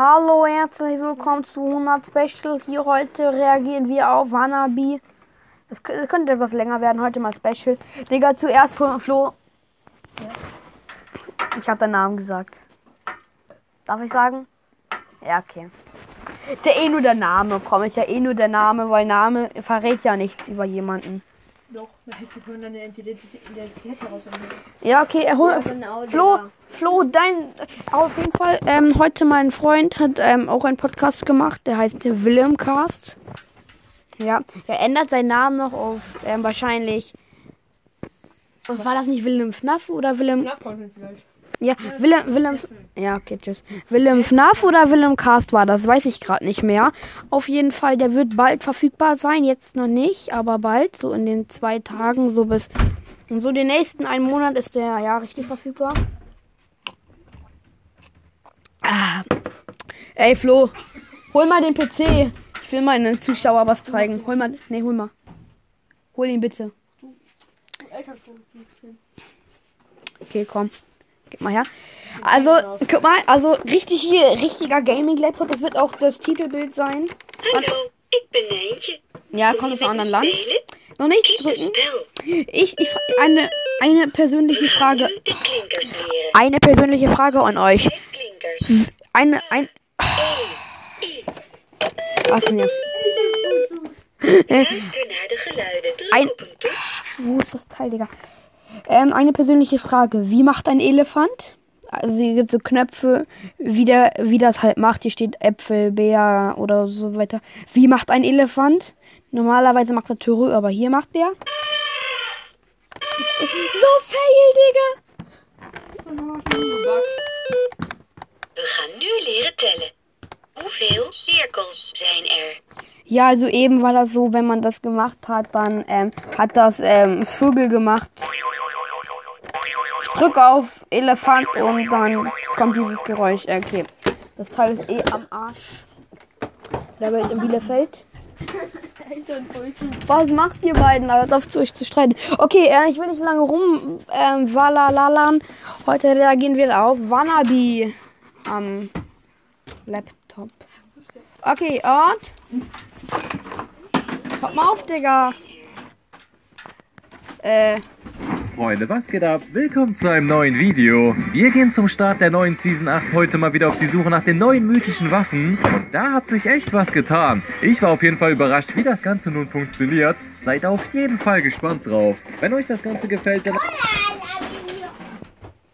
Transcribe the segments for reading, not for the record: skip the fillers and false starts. Hallo, herzlich willkommen zu 100 Special. Hier heute reagieren wir auf Wannabe. Das könnte etwas länger werden, heute mal Special. Digga, zuerst Flo. Ich habe deinen Namen gesagt. Darf ich sagen? Ja, okay. Ist ja eh nur der Name, komm, ist ja eh nur der Name, weil Name verrät ja nichts über jemanden. Doch, wir können deine Identität herausfinden. Ja, okay, ja, genau, Flo, dein... Auf jeden Fall, heute mein Freund hat auch einen Podcast gemacht, der heißt Willem Cast. Ja, er ändert seinen Namen noch auf wahrscheinlich... Was? War das nicht Willem FNAF oder Willem... FNAF kommt vielleicht. Ja, Willem... Ja, okay, tschüss. Willem FNAF oder Willem Cast war das, weiß ich gerade nicht mehr. Auf jeden Fall, der wird bald verfügbar sein, jetzt noch nicht, aber bald, so in den 2 Tagen, so bis... Und so den nächsten 1 Monat ist der, ja, richtig verfügbar. Ah. Ey, Flo, hol mal den PC. Ich will meinen Zuschauer was zeigen. Hol mal... Nee, hol mal. Hol ihn bitte. Okay, komm. Gib mal her. Also, guck mal, also richtig hier, richtiger Gaming-Laptop, das wird auch das Titelbild sein. Hallo, ich bin Angie. Ja, kommt aus einem anderen Land. Noch nichts drücken. Eine persönliche Frage. Eine persönliche Frage an euch. Was denn jetzt? Wo ist das Teil, Digga? Eine persönliche Frage. Wie macht ein Elefant? Also hier gibt es so Knöpfe, wie das halt macht. Hier steht Äpfel, Bär oder so weiter. Wie macht ein Elefant? Normalerweise macht er Türö, aber hier macht der. So fail, Digga! We gaan nu leren tellen. Hoeveel cirkels zijn er? Ja, also eben war das so, wenn man das gemacht hat, dann hat das Vögel gemacht. Ich drücke auf Elefant und dann kommt dieses Geräusch. Okay, das Teil ist eh am Arsch. Da wird in Bielefeld. Was macht ihr beiden? Hört auf, euch zu streiten. Okay, ich will nicht lange rum. Walalalern. Heute reagieren wir auf Wannabe am Laptop. Okay, und? Kommt mal auf, Digga. Freunde, was geht ab? Willkommen zu einem neuen Video. Wir gehen zum Start der neuen Season 8 heute mal wieder auf die Suche nach den neuen mythischen Waffen. Und da hat sich echt was getan. Ich war auf jeden Fall überrascht, wie das Ganze nun funktioniert. Seid auf jeden Fall gespannt drauf. Wenn euch das Ganze gefällt, dann...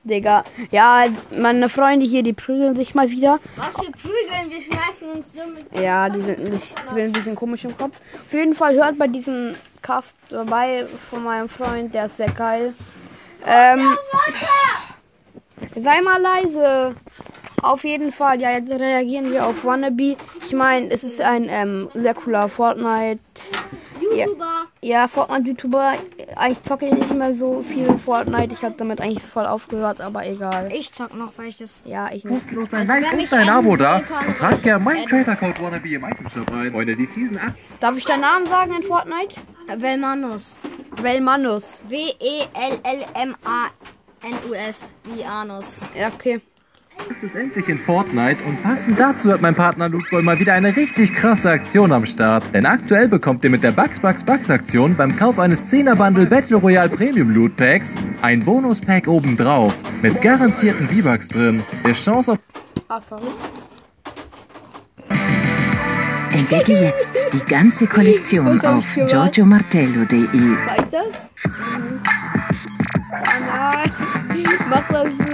Digga, ja, meine Freunde hier, die prügeln sich mal wieder. Was wir prügeln, wir schmeißen uns nur mit... Ja, die sind ein bisschen komisch im Kopf. Auf jeden Fall hört bei diesem Cast dabei von meinem Freund, der ist sehr geil. Sei mal leise. Auf jeden Fall, ja, jetzt reagieren wir auf Wannabe. Ich meine, es ist ein sehr cooler Fortnite... YouTuber. Ja, Fortnite-YouTuber. Eigentlich zocke ich nicht mehr so viel Fortnite. Ich habe damit eigentlich voll aufgehört, aber egal. Ich zock noch, weil ich das... Ja, ich muss bloß ein Like und ein Abo da. Und trag gerne meinen Creator-Code Wannabe im Itemshop rein. Freunde, die Season 8... Darf ich deinen Namen sagen in Fortnite? Wellmanus. Wellmanus. W-E-L-L-M-A-N-U-S. Wie Anus. Ja, okay. Es ist endlich in Fortnite und passend dazu hat mein Partner Lootboy mal wieder eine richtig krasse Aktion am Start. Denn aktuell bekommt ihr mit der Bugs-Aktion beim Kauf eines 10er Bundle Battle Royale Premium Loot Packs ein Bonus-Pack obendrauf mit garantierten V-Bucks drin. Der Chance auf... Ah, sorry. Entdecke jetzt die ganze Kollektion auf giorgiomartello.de. War ich das? Ah, nein. Mach was zurück.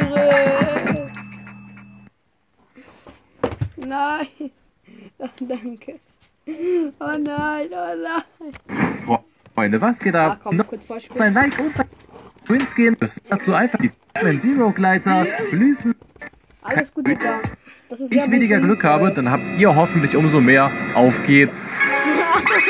Nein, oh, danke. Oh nein, oh nein. Freunde, was geht ab? Komm, kurz vorspielen. Sein Like und Twinskin ist dazu einfach die Zero-Gleiter, Blüfen. Alles gut, Digga. Wenn ich weniger Glück habe, dann habt ihr hoffentlich umso mehr. Auf geht's.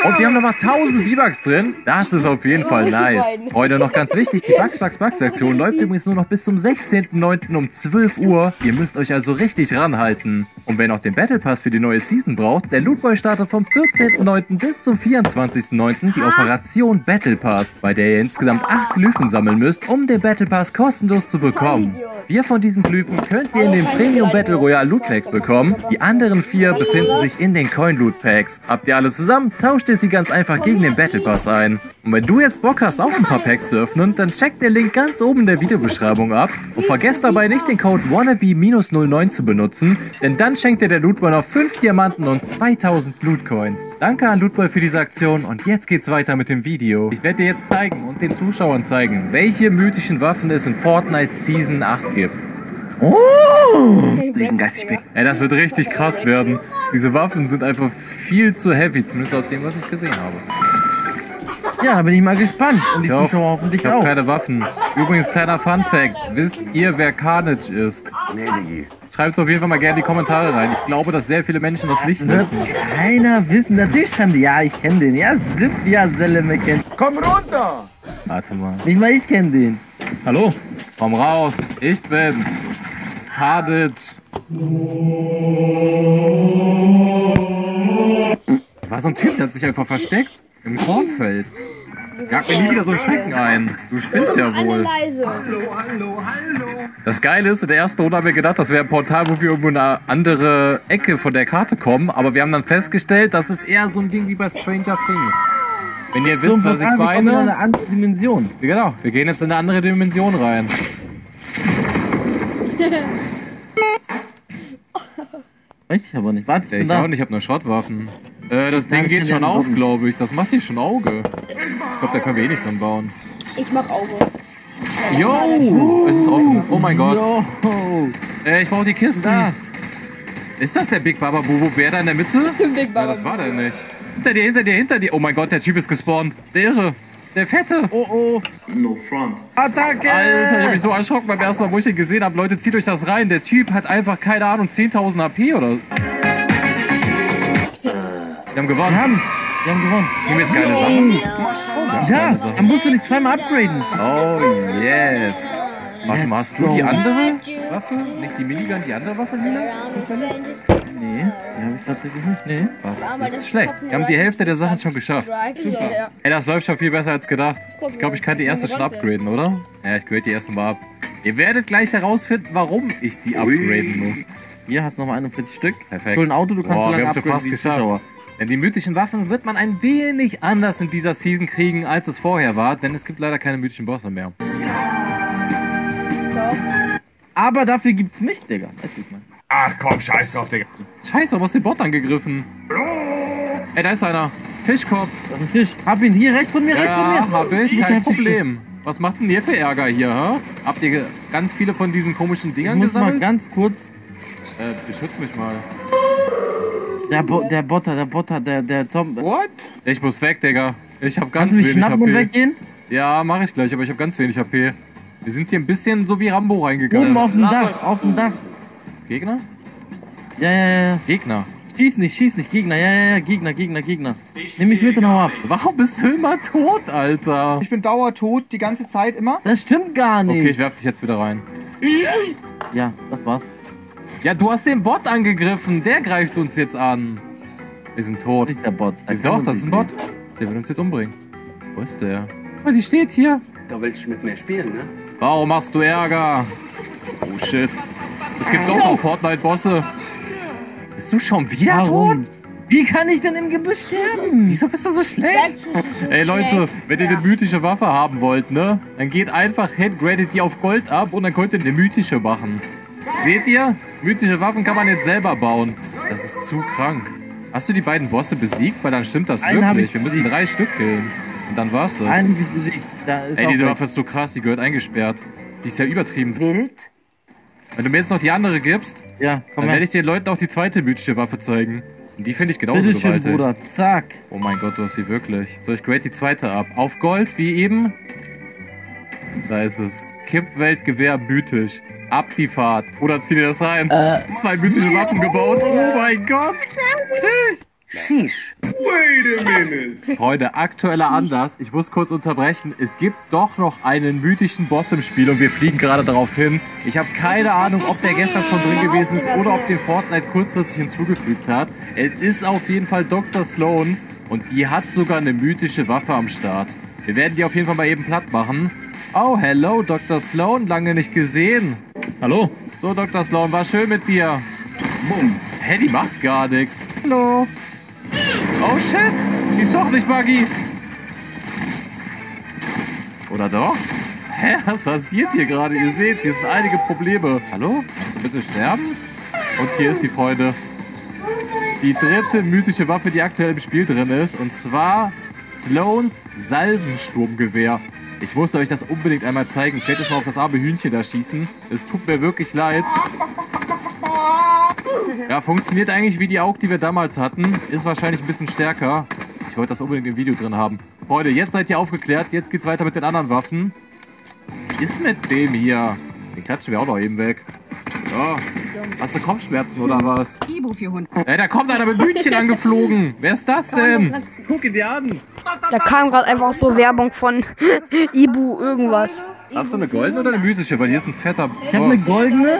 Und die haben nochmal 1000 V-Bucks drin. Das ist auf jeden Fall nice. Freunde, noch ganz wichtig, die Bugs-Aktion läuft übrigens nur noch bis zum 16.09. um 12 Uhr. Ihr müsst euch also richtig ranhalten. Und wer noch den Battle Pass für die neue Season braucht, der Lootboy startet vom 14.09. bis zum 24.09. die Operation Battle Pass, bei der ihr insgesamt 8 Glyphen sammeln müsst, um den Battle Pass kostenlos zu bekommen. 4 von diesen Glyphen könnt ihr in den Premium Battle Royale Loot Packs bekommen. Die anderen 4 befinden sich in den Coin Loot Packs. Habt ihr alle zusammen, tauscht ihr sie ganz einfach gegen den Battle Pass ein. Und wenn du jetzt Bock hast, auch ein paar Packs zu öffnen, dann check den Link ganz oben in der Videobeschreibung ab. Und vergesst dabei nicht den Code Wannabe-09 zu benutzen, denn dann schenkt dir der Lootboy noch 5 Diamanten und 2000 Lootcoins. Danke an Lootboy für diese Aktion und jetzt geht's weiter mit dem Video. Ich werde dir jetzt zeigen und den Zuschauern zeigen, welche mythischen Waffen es in Fortnite Season 8 gibt. Oh! Ey, das wird richtig krass werden. Diese Waffen sind einfach viel zu heavy, zumindest auf dem, was ich gesehen habe. Ja, bin ich mal gespannt. Und die Zuschauer hoffentlich auch. Ich habe keine Waffen. Übrigens, kleiner Funfact. Wisst ihr, wer Carnage ist? Nee. Schreibt es auf jeden Fall mal gerne in die Kommentare rein. Ich glaube, dass sehr viele Menschen das nicht wissen. Keiner wissen. Natürlich schreiben die, ja, ich kenne den. Ja, Selim kennt. Komm runter! Warte mal. Nicht mal ich kenne den. Hallo? Komm raus. Ich bin's. Hadic. War so ein Typ, der hat sich einfach versteckt. Im Kornfeld. Jag mir nie wieder so einen Schrecken ein. Du spinnst ja wohl. Das Geile ist, in der ersten Runde haben wir gedacht, das wäre ein Portal, wo wir irgendwo in eine andere Ecke von der Karte kommen. Aber wir haben dann festgestellt, das ist eher so ein Ding wie bei Stranger Things. Wenn ihr wisst, was ich meine. Wir gehen in eine andere Dimension. Genau, wir gehen jetzt in eine andere Dimension rein. Ich aber nicht. Warte, ich auch nicht, ich hab nur Schrottwaffen. Das Ding geht schon auf, glaube ich. Das macht hier schon Auge. Ich glaube, da können wir eh nicht dran bauen. Ich mach Auge. Yo! Es ist offen. Oh mein Gott. Ich brauche die Kisten. Da. Ist das der Big Baba Bubu Bär da in der Mitte? Big Baba. Ja, das war der nicht. Hinter dir, hinter dir, hinter dir. Oh mein Gott, der Typ ist gespawnt. Der Irre. Der Fette. Oh. No front. Attacke! Alter, ich hab mich so erschrocken beim ersten Mal, wo ich ihn gesehen habe. Leute, zieht euch das rein. Der Typ hat einfach, keine Ahnung, 10.000 HP oder... Wir haben gewonnen. Wir haben gewonnen. Gib mir jetzt keine Sachen. Ja, dann musst du dich zweimal upgraden. Oh, yes. Warte mal, hast du die andere Waffe? Nicht die Minigun, die andere Waffe, Lila? Nee, die habe ich tatsächlich nicht. Nee, was? Das ist schlecht. Wir haben die Hälfte der Sachen schon geschafft. Super. Ey, das läuft schon viel besser als gedacht. Ich glaube, ich kann die erste schon upgraden, oder? Ja, ich grade die erste mal ab. Ihr werdet gleich herausfinden, warum ich die upgraden muss. Hier hast du nochmal 41 Stück. Perfekt. Hol ein Auto, du kannst so lange upgraden wie Zuschauer. Denn die mythischen Waffen wird man ein wenig anders in dieser Season kriegen, als es vorher war, denn es gibt leider keine mythischen Bosse mehr. Aber dafür gibt's mich, Digga. Das sieht man. Ach komm, scheiß drauf, Digga. Scheiße, warum hast du den Bot angegriffen? Ey, da ist einer. Fischkopf. Das ist ein Fisch. Hab ihn hier, rechts von mir, Ja, hab ich. Kein Problem. Was macht denn ihr für Ärger hier, hä? Habt ihr ganz viele von diesen komischen Dingern gesammelt? Mal ganz kurz. Beschütz mich mal. Der Zombie. What? Ich muss weg, Digga. Ich hab ganz wenig HP. Kannst du mich schnappen und weggehen? Ja, mach ich gleich, aber ich hab ganz wenig HP. Wir sind hier ein bisschen so wie Rambo reingegangen. Oben auf dem Dach, Gegner? Ja. Gegner. Schieß nicht, Gegner, ja, Gegner. Nimm mich bitte noch ab. Warum bist du immer tot, Alter? Ich bin dauertot, die ganze Zeit immer. Das stimmt gar nicht. Okay, ich werf dich jetzt wieder rein. Ja, das war's. Ja, du hast den Bot angegriffen. Der greift uns jetzt an. Wir sind tot. Das ist der Bot. Doch, das ist ein Bot. Der will uns jetzt umbringen. Wo ist der? Oh, die steht hier. Da willst du mit mir spielen, ne? Warum machst du Ärger? Oh, shit. Es gibt doch noch Fortnite-Bosse. Bist du schon wieder tot? Wie kann ich denn im Gebüsch sterben? Wieso bist du so schlecht? Ey Leute, wenn ihr eine mythische Waffe haben wollt, ne? Dann geht einfach hin, gradet die auf Gold ab und dann könnt ihr eine mythische machen. Seht ihr? Mythische Waffen kann man jetzt selber bauen. Das ist zu krank. Hast du die beiden Bosse besiegt? Weil dann stimmt das wirklich. Wir müssen 3 Stück killen. Und dann war's das. Einen hab ich besiegt. Ey, diese Waffe ist so krass, die gehört eingesperrt. Die ist ja übertrieben wild. Wenn du mir jetzt noch die andere gibst, dann werde ich den Leuten auch die zweite mythische Waffe zeigen. Und die finde ich genauso gewaltig. Bitteschön, Bruder. Zack. Oh mein Gott, du hast sie wirklich. So, ich grade die zweite ab. Auf Gold, wie eben. Da ist es. Kippweltgewehr mythisch. Ab die Fahrt. Oder zieh dir das rein. 2 mythische Waffen gebaut. Oh mein Gott. Tschüss. Sheesh. Wait a minute. Freunde, aktueller Anlass. Ich muss kurz unterbrechen. Es gibt doch noch einen mythischen Boss im Spiel und wir fliegen gerade darauf hin. Ich habe keine Ahnung, ob der gestern schon drin gewesen ist oder ob den Fortnite kurzfristig hinzugefügt hat. Es ist auf jeden Fall Dr. Sloan und die hat sogar eine mythische Waffe am Start. Wir werden die auf jeden Fall mal eben platt machen. Oh, hello, Dr. Sloan. Lange nicht gesehen. Hallo? So, Dr. Sloan, war schön mit dir. Bumm. Hä, die macht gar nichts. Hallo? Oh shit! Die ist doch nicht Buggy! Oder doch? Hä, was passiert hier gerade? Ihr seht, hier sind einige Probleme. Hallo? Kannst du bitte sterben? Und hier ist die Freunde. Die dritte mythische Waffe, die aktuell im Spiel drin ist. Und zwar Sloans Salbensturmgewehr. Ich musste euch das unbedingt einmal zeigen. Ich werde jetzt mal auf das arme Hühnchen da schießen. Es tut mir wirklich leid. Ja, funktioniert eigentlich wie die Aug, die wir damals hatten. Ist wahrscheinlich ein bisschen stärker. Ich wollte das unbedingt im Video drin haben. Freunde, jetzt seid ihr aufgeklärt. Jetzt geht's weiter mit den anderen Waffen. Was ist mit dem hier? Den klatschen wir auch noch eben weg. So. Hast du Kopfschmerzen oder was? Ibu für Hund. Ey, da kommt einer mit Hühnchen angeflogen. Wer ist das denn? Guck ihn dir an. Da kam gerade einfach so Werbung von Ibu irgendwas. Hast du eine goldene oder eine mythische? Weil hier ist ein fetter Boss. Ich hab eine goldene.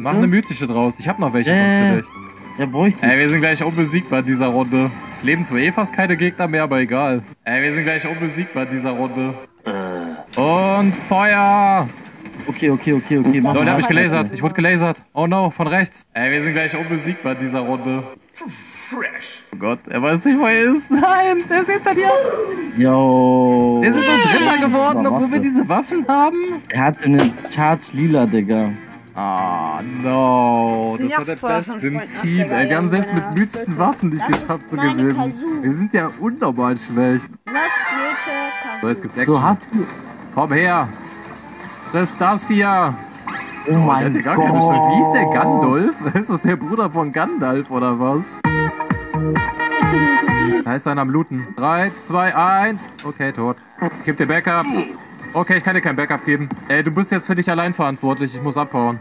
Mach eine mythische draus. Ich hab noch welche sonst für dich. Ja, bräuchte ich. Ey, wir sind gleich unbesiegbar in dieser Runde. Es leben zwar eh fast keine Gegner mehr, aber egal. Ey, wir sind gleich unbesiegbar in dieser Runde. Und Feuer! Okay. Leute, hab ich gelasert. Ich wurde gelasert. Oh no, von rechts. Ey, wir sind gleich unbesiegbar in dieser Runde. Fresh. Oh Gott, er weiß nicht, wo er ist. Nein, er ist hinter dir. Yo. Wir sind doch Dritter geworden, obwohl wir diese Waffen haben. Er hat einen Charge lila, Digga. Ah, no. Das war der Beste im Team. Ey, wir haben selbst mit mythischen Waffen nicht geschafft zu gewinnen. Wir sind ja unnormal schlecht. So, jetzt gibt's Action. Komm her. Das ist das hier. Oh mein Gott. Wie ist der Gandalf? Ist das der Bruder von Gandalf oder was? Da ist einer am Looten. 3, 2, 1. Okay, tot. Gib dir Backup. Okay, ich kann dir kein Backup geben. Ey, du bist jetzt für dich allein verantwortlich. Ich muss abhauen.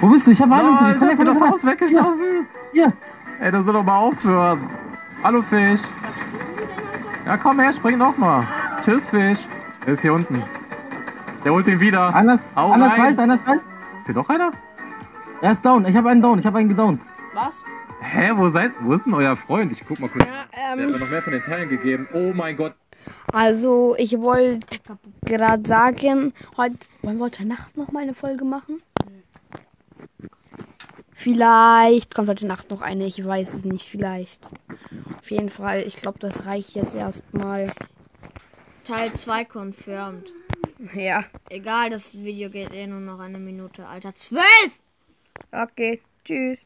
Wo bist du? Ich hab Ahnung. Ich hab das Haus weggeschossen. Hier. Ey, das soll doch mal aufhören. Hallo, Fisch. Ja, komm her, spring doch mal. Tschüss, Fisch. Der ist hier unten. Der holt ihn wieder. Einer ist weiß. Ist hier doch einer? Er ist down. Ich hab einen gedownt. Was? Hä, wo ist denn euer Freund? Ich guck mal kurz. Ja, der hat mir noch mehr von den Teilen gegeben. Oh mein Gott. Also, ich wollte gerade sagen, wollen wir heute Nacht noch mal eine Folge machen? Vielleicht kommt heute Nacht noch eine, ich weiß es nicht, vielleicht. Auf jeden Fall, ich glaube, das reicht jetzt erstmal. Teil 2 confirmed. Ja. Egal, das Video geht eh nur noch eine Minute, Alter. 12! Okay, tschüss.